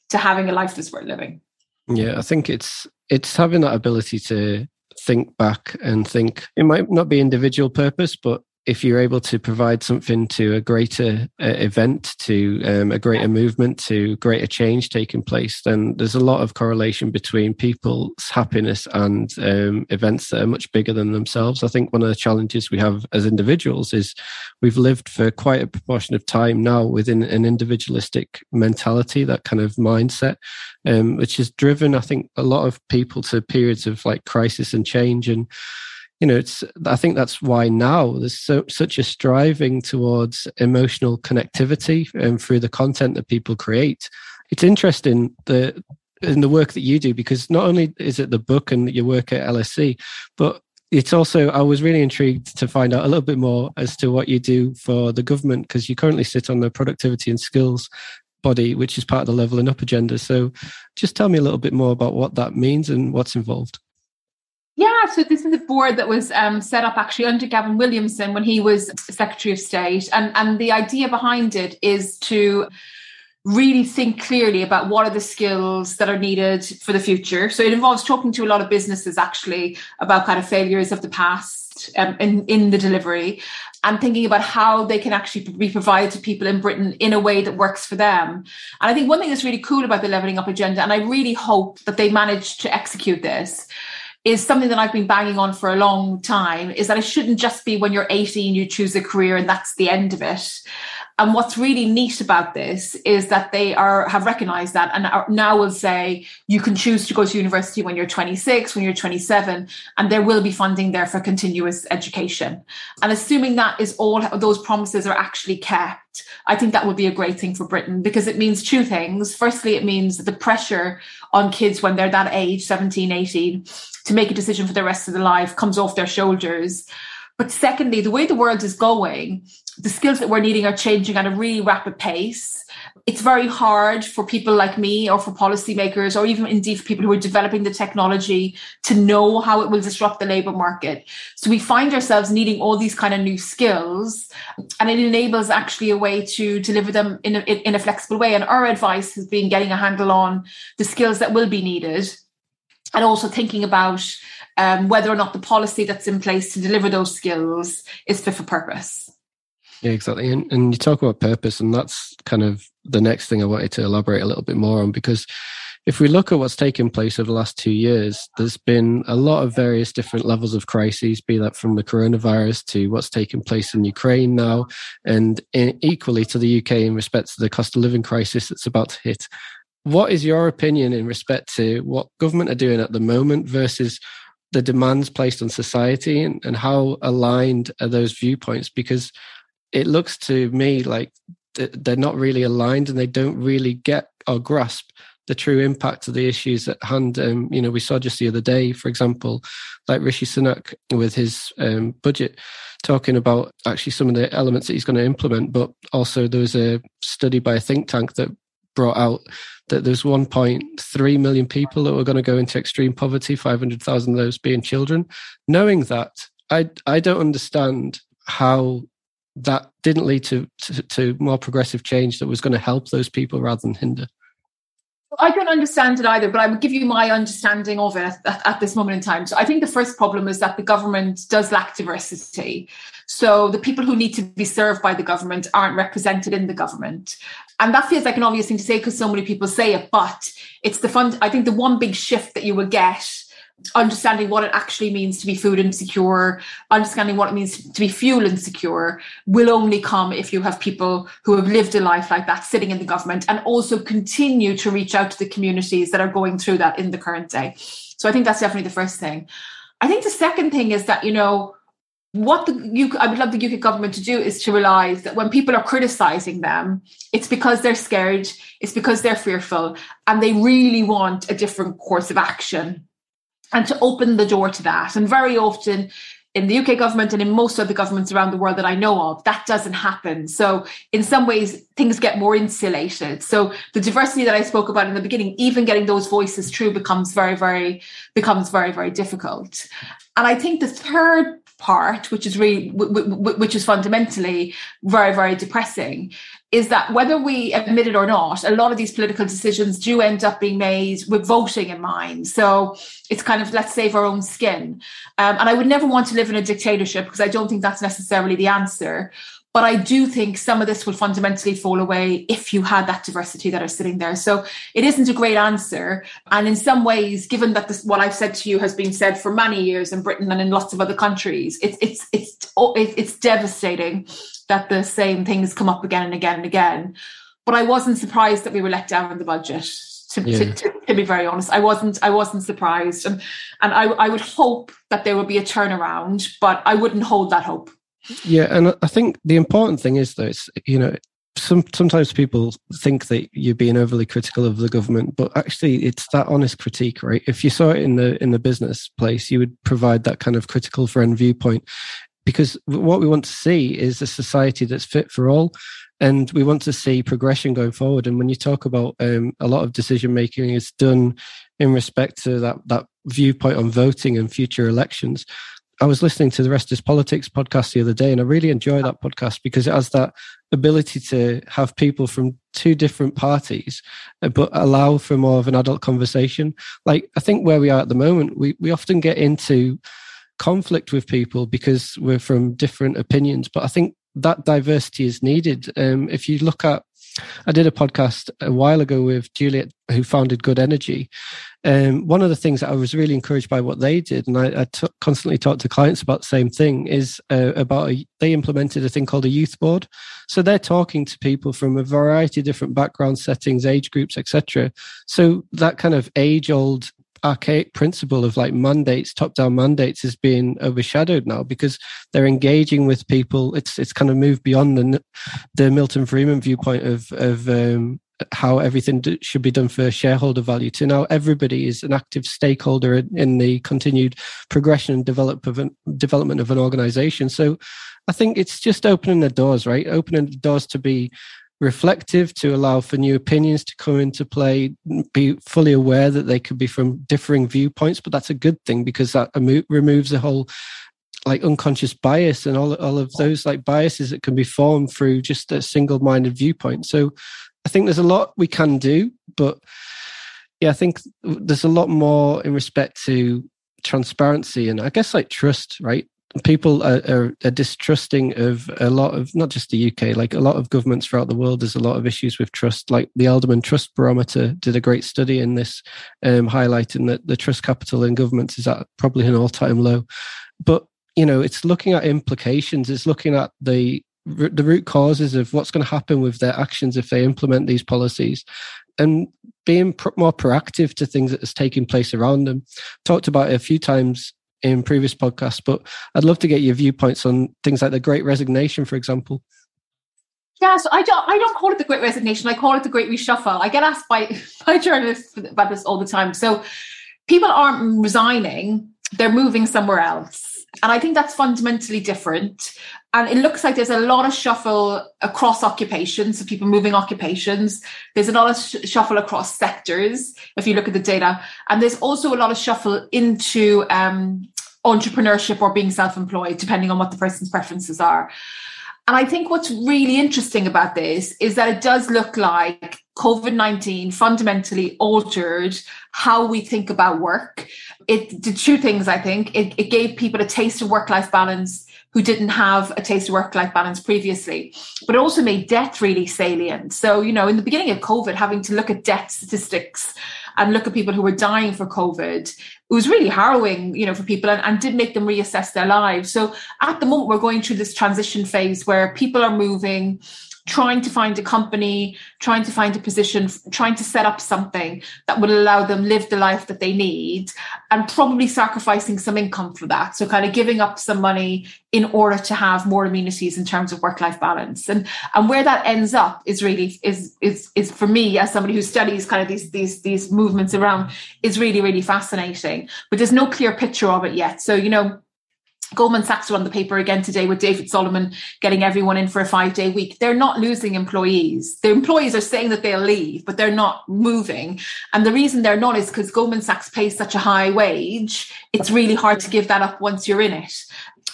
to having a life that's worth living. Yeah, I think it's it's having that ability to think back and think. It might not be individual purpose, but if you're able to provide something to a greater uh, event, to um, a greater movement, to greater change taking place, then there's a lot of correlation between people's happiness and um, events that are much bigger than themselves. I think one of the challenges we have as individuals is we've lived for quite a proportion of time now within an individualistic mentality, that kind of mindset, um, which has driven, I think, a lot of people to periods of like crisis and change. And you know, it's. I think that's why now there's so, such a striving towards emotional connectivity and through the content that people create. It's interesting the in the work that you do, because not only is it the book and your work at L S E, but it's also, I was really intrigued to find out a little bit more as to what you do for the government, because you currently sit on the productivity and skills body, which is part of the Leveling Up agenda. So just tell me a little bit more about what that means and what's involved. Yeah, so this is a board that was um, set up actually under Gavin Williamson when he was Secretary of State. And, and the idea behind it is to really think clearly about what are the skills that are needed for the future. So it involves talking to a lot of businesses actually about kind of failures of the past um, in, in the delivery, and thinking about how they can actually be provided to people in Britain in a way that works for them. And I think one thing that's really cool about the Levelling Up agenda, and I really hope that they manage to execute this, is something that I've been banging on for a long time, is that it shouldn't just be when you're eighteen, you choose a career and that's the end of it. And what's really neat about this is that they are have recognised that, and are, now will say you can choose to go to university when you're twenty-six, when you're twenty-seven, and there will be funding there for continuous education. And assuming that is all those promises are actually kept, I think that would be a great thing for Britain, because it means two things. Firstly, it means the pressure on kids when they're that age, seventeen, eighteen, to make a decision for the rest of their life comes off their shoulders. But secondly, the way the world is going, the skills that we're needing are changing at a really rapid pace. It's very hard for people like me, or for policymakers, or even indeed for people who are developing the technology, to know how it will disrupt the labour market. So we find ourselves needing all these kind of new skills, and it enables actually a way to deliver them in a, in a flexible way. And our advice has been getting a handle on the skills that will be needed, and also thinking about um, whether or not the policy that's in place to deliver those skills is fit for purpose. Yeah, exactly. And, and you talk about purpose, and that's kind of the next thing I wanted to elaborate a little bit more on, because if we look at what's taken place over the last two years, there's been a lot of various different levels of crises, be that from the coronavirus to what's taking place in Ukraine now, and in, equally to the U K in respect to the cost of living crisis that's about to hit. What is your opinion in respect to what government are doing at the moment versus the demands placed on society, and, and how aligned are those viewpoints? Because it looks to me like th- they're not really aligned, and they don't really get or grasp the true impact of the issues at hand. Um, you know, we saw just the other day, for example, like Rishi Sunak with his um, budget, talking about actually some of the elements that he's going to implement. But also there was a study by a think tank that brought out that there's one point three million people that were going to go into extreme poverty, five hundred thousand of those being children. Knowing that, I I don't understand how that didn't lead to, to, to more progressive change that was going to help those people rather than hinder. I don't understand it either, but I would give you my understanding of it at, at this moment in time. So I think the first problem is that the government does lack diversity. So the people who need to be served by the government aren't represented in the government. And that feels like an obvious thing to say because so many people say it, but it's the fund. I think the one big shift that you will get, understanding what it actually means to be food insecure, understanding what it means to be fuel insecure, will only come if you have people who have lived a life like that sitting in the government, and also continue to reach out to the communities that are going through that in the current day. So I think that's definitely the first thing. I think the second thing is that, you know, what the U K, I would love the U K government to do is to realise that when people are criticising them, it's because they're scared, it's because they're fearful, and they really want a different course of action, and to open the door to that. And very often in the U K government and in most other governments around the world that I know of, that doesn't happen. So in some ways, things get more insulated. So the diversity that I spoke about in the beginning, even getting those voices through becomes very, very, becomes very, very difficult. And I think the third part, which is really, which is fundamentally very, very depressing, is that whether we admit it or not, a lot of these political decisions do end up being made with voting in mind. So it's kind of, let's save our own skin. Um, and I would never want to live in a dictatorship, because I don't think that's necessarily the answer. But I do think some of this would fundamentally fall away if you had that diversity that are sitting there. So it isn't a great answer. And in some ways, given that this, what I've said to you has been said for many years in Britain and in lots of other countries, it's it's it's it's devastating that the same things come up again and again and again. But I wasn't surprised that we were let down in the budget. To, yeah. to, to, to be very honest, I wasn't. I wasn't surprised, and and I, I would hope that there would be a turnaround, but I wouldn't hold that hope. Yeah, and I think the important thing is, though, it's, you know, some sometimes people think that you're being overly critical of the government, but actually it's that honest critique, right? If you saw it in the in the business place, you would provide that kind of critical friend viewpoint, because what we want to see is a society that's fit for all, and we want to see progression going forward. And when you talk about um, a lot of decision making is done in respect to that that viewpoint on voting and future elections. I was listening to the Rest is Politics podcast the other day, and I really enjoy that podcast because it has that ability to have people from two different parties, but allow for more of an adult conversation. Like, I think where we are at the moment, we, we often get into conflict with people because we're from different opinions, but I think that diversity is needed. Um, if you look at, I did a podcast a while ago with Juliet, who founded Good Energy. Um, one of the things that I was really encouraged by what they did, and I, I t- constantly talk to clients about the same thing, is uh, about a, they implemented a thing called a youth board. So they're talking to people from a variety of different background settings, age groups, et cetera. So that kind of age-old archaic principle of like mandates, top-down mandates, is being overshadowed now because they're engaging with people. It's it's kind of moved beyond the the Milton Friedman viewpoint of of um, how everything do, should be done for shareholder value to now everybody is an active stakeholder in, in the continued progression and develop of an, development of an organization. So I think it's just opening the doors, right? Opening the doors to be reflective, to allow for new opinions to come into play, be fully aware that they could be from differing viewpoints, but that's a good thing because that removes the whole like unconscious bias and all, all of those like biases that can be formed through just a single-minded viewpoint. So I think there's a lot we can do, but yeah, I think there's a lot more in respect to transparency and I guess like trust, right? People are, are, are distrusting of a lot of, not just the U K, like a lot of governments throughout the world, there's a lot of issues with trust. Like the Alderman Trust Barometer did a great study in this, um, highlighting that the trust capital in governments is at probably an all-time low. But, you know, it's looking at implications, it's looking at the the root causes of what's going to happen with their actions if they implement these policies, and being pr- more proactive to things that is taking place around them. Talked about it a few times in previous podcasts, but I'd love to get your viewpoints on things like the Great Resignation, for example. Yeah, so I don't, I don't call it the Great Resignation. I call it the Great Reshuffle. I get asked by, by journalists about this all the time. So people aren't resigning, they're moving somewhere else. And I think that's fundamentally different. And it looks like there's a lot of shuffle across occupations, so people moving occupations. There's a lot of sh- shuffle across sectors, if you look at the data. And there's also a lot of shuffle into um, entrepreneurship or being self-employed, depending on what the person's preferences are. And I think what's really interesting about this is that it does look like covid nineteen fundamentally altered how we think about work. It did two things, I think. It, it gave people a taste of work-life balance who didn't have a taste of work-life balance previously, but it also made debt really salient. So, you know, in the beginning of COVID, having to look at debt statistics and look at people who were dying for COVID, it was really harrowing, you know, for people, and, and did make them reassess their lives. So at the moment, we're going through this transition phase where people are moving trying to find a company, trying to find a position, trying to set up something that would allow them live the life that they need, and probably sacrificing some income for that. So kind of giving up some money in order to have more amenities in terms of work-life balance. And and where that ends up is really is is is for me, as somebody who studies kind of these these these movements around, is really, really fascinating. But there's no clear picture of it yet. So, you know, Goldman Sachs were on the paper again today with David Solomon getting everyone in for a five-day week. They're not losing employees. The employees are saying that they'll leave, but they're not moving. And the reason they're not is because Goldman Sachs pays such a high wage. It's really hard to give that up once you're in it.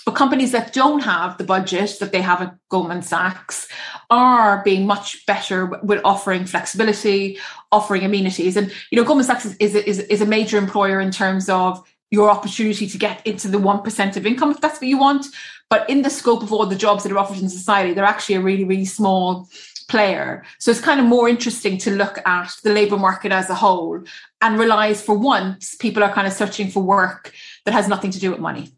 But companies that don't have the budget that they have at Goldman Sachs are being much better with offering flexibility, offering amenities. And, you know, Goldman Sachs is, is, is a major employer in terms of your opportunity to get into the one percent of income, if that's what you want. But in the scope of all the jobs that are offered in society, they're actually a really, really small player. So it's kind of more interesting to look at the labour market as a whole and realise, for once, people are kind of searching for work that has nothing to do with money.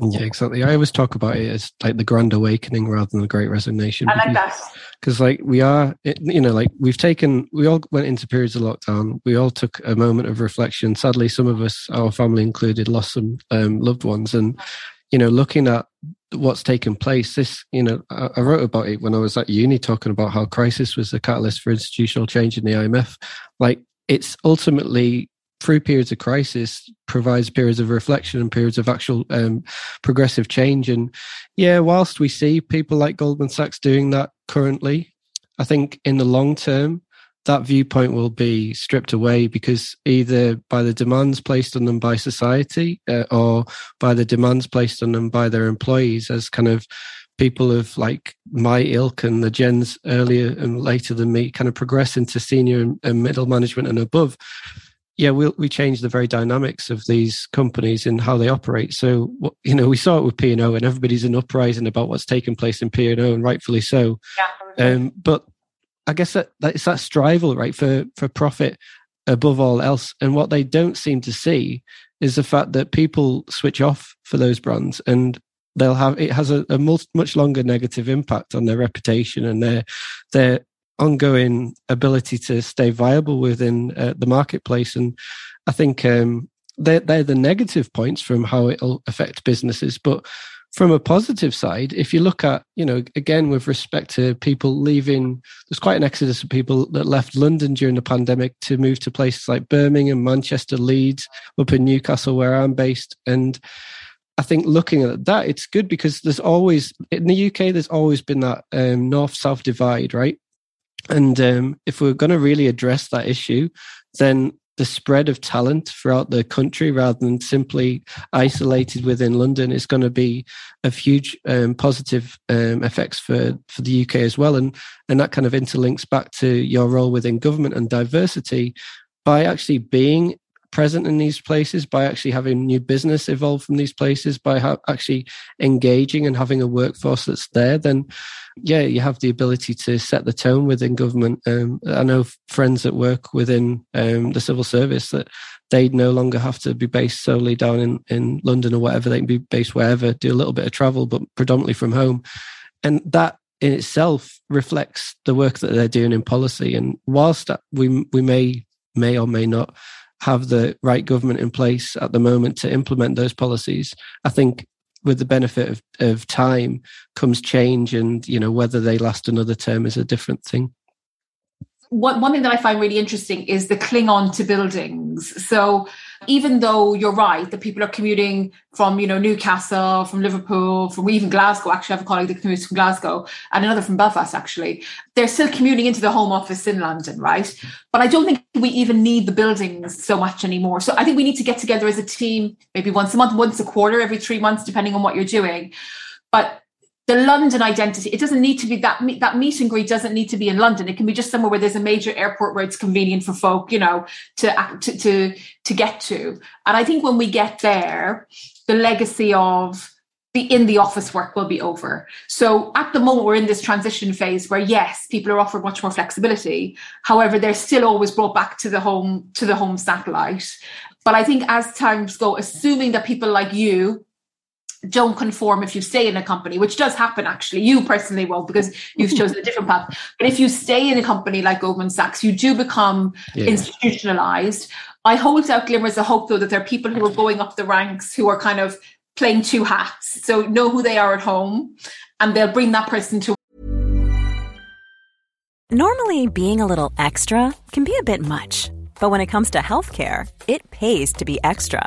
Yeah, exactly. I always talk about it as like the grand awakening rather than the great resignation. I like that. Because like we are, you know, like we've taken, we all went into periods of lockdown. We all took a moment of reflection. Sadly, some of us, our family included, lost some um, loved ones. And, you know, looking at what's taken place, this, you know, I, I wrote about it when I was at uni talking about how crisis was the catalyst for institutional change in the I M F. Like it's ultimately through periods of crisis provides periods of reflection and periods of actual um, progressive change. And yeah, whilst we see people like Goldman Sachs doing that currently, I think in the long term, that viewpoint will be stripped away, because either by the demands placed on them by society uh, or by the demands placed on them by their employees as kind of people of like my ilk and the gens earlier and later than me kind of progress into senior and middle management and above. Yeah, we we'll, we change the very dynamics of these companies and how they operate. So, you know, we saw it with P and O, and everybody's in uprising about what's taking place in P and O, and rightfully so. Yeah, um, but I guess that, that it's that strival, right, for, for profit above all else. And what they don't seem to see is the fact that people switch off for those brands, and they'll have it has a, a much, much longer negative impact on their reputation and their their. ongoing ability to stay viable within uh, the marketplace. And I think um, they're, they're the negative points from how it'll affect businesses. But from a positive side, if you look at, you know, again, with respect to people leaving, there's quite an exodus of people that left London during the pandemic to move to places like Birmingham, Manchester, Leeds, up in Newcastle, where I'm based. And I think looking at that, it's good because there's always, in the U K, there's always been that um, north-south divide, right? And um, if we're going to really address that issue, then the spread of talent throughout the country, rather than simply isolated within London, is going to be a huge um, positive um, effects for, for the U K as well. And, and that kind of interlinks back to your role within government and diversity. By actually being present in these places, by actually having new business evolve from these places, by ha- actually engaging and having a workforce that's there, then yeah, you have the ability to set the tone within government. Um, I know friends that work within um, the civil service that they no longer have to be based solely down in, in London or whatever. They can be based wherever, do a little bit of travel, but predominantly from home. And that in itself reflects the work that they're doing in policy. And whilst we we may may or may not have the right government in place at the moment to implement those policies, I think with the benefit of, of time comes change, and, you know, whether they last another term is a different thing. One, one thing that I find really interesting is the cling on to buildings. So even though you're right that people are commuting from, you know, Newcastle, from Liverpool, from even Glasgow, actually I have a colleague that commutes from Glasgow and another from Belfast, actually, they're still commuting into the home office in London, right? But I don't think we even need the buildings so much anymore. So I think we need to get together as a team, maybe once a month, once a quarter, every three months, depending on what you're doing. But the London identity, it doesn't need to be that, meet, that meet and greet doesn't need to be in London. It can be just somewhere where there's a major airport where it's convenient for folk, you know, to, to, to, to get to. And I think when we get there, the legacy of the in the office work will be over. So at the moment, we're in this transition phase where, yes, people are offered much more flexibility. However, they're still always brought back to the home, to the home satellite. But I think as times go, assuming that people like you don't conform if you stay in a company, which does happen actually. You personally won't because you've chosen a different path. But if you stay in a company like Goldman Sachs, you do become yeah. institutionalized. I hold out glimmers of hope, though, that there are people who are going up the ranks who are kind of playing two hats. So know who they are at home and they'll bring that person to. Normally, being a little extra can be a bit much. But when it comes to healthcare, it pays to be extra.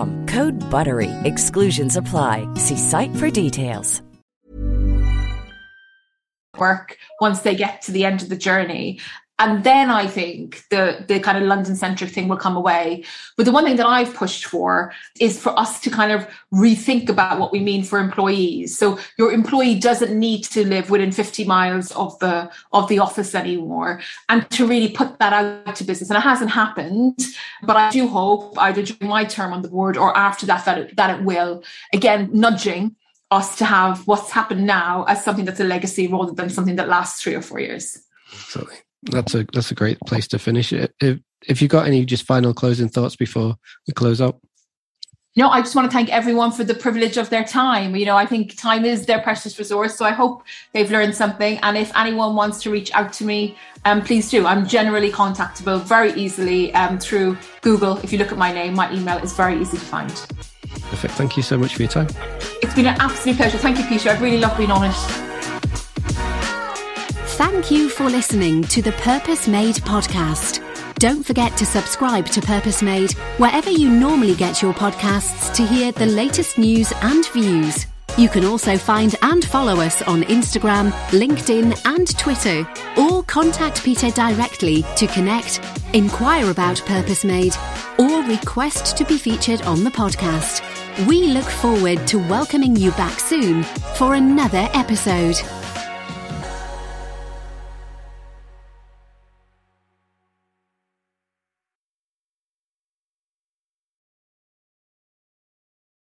Code BUTTERY. Exclusions apply. See site for details. Work once they get to the end of the journey. And then I think the, the kind of London-centric thing will come away. But the one thing that I've pushed for is for us to kind of rethink about what we mean for employees. So your employee doesn't need to live within fifty miles of the of the office anymore, and to really put that out to business. And it hasn't happened, but I do hope either during my term on the board or after that, that it, that it will. Again, nudging us to have what's happened now as something that's a legacy rather than something that lasts three or four years. Absolutely. That's a that's a great place to finish it. If, if you've got any just final closing thoughts before we close up. No, I just want to thank everyone for the privilege of their time. You know, I think time is their precious resource. So I hope they've learned something. And if anyone wants to reach out to me, um, please do. I'm generally contactable very easily um, through Google. If you look at my name, my email is very easy to find. Perfect. Thank you so much for your time. It's been an absolute pleasure. Thank you, Peter. I've really loved being on it. Thank you for listening to the Purpose Made podcast. Don't forget to subscribe to Purpose Made wherever you normally get your podcasts to hear the latest news and views. You can also find and follow us on Instagram, LinkedIn, and Twitter, or contact Peter directly to connect, inquire about Purpose Made, or request to be featured on the podcast. We look forward to welcoming you back soon for another episode.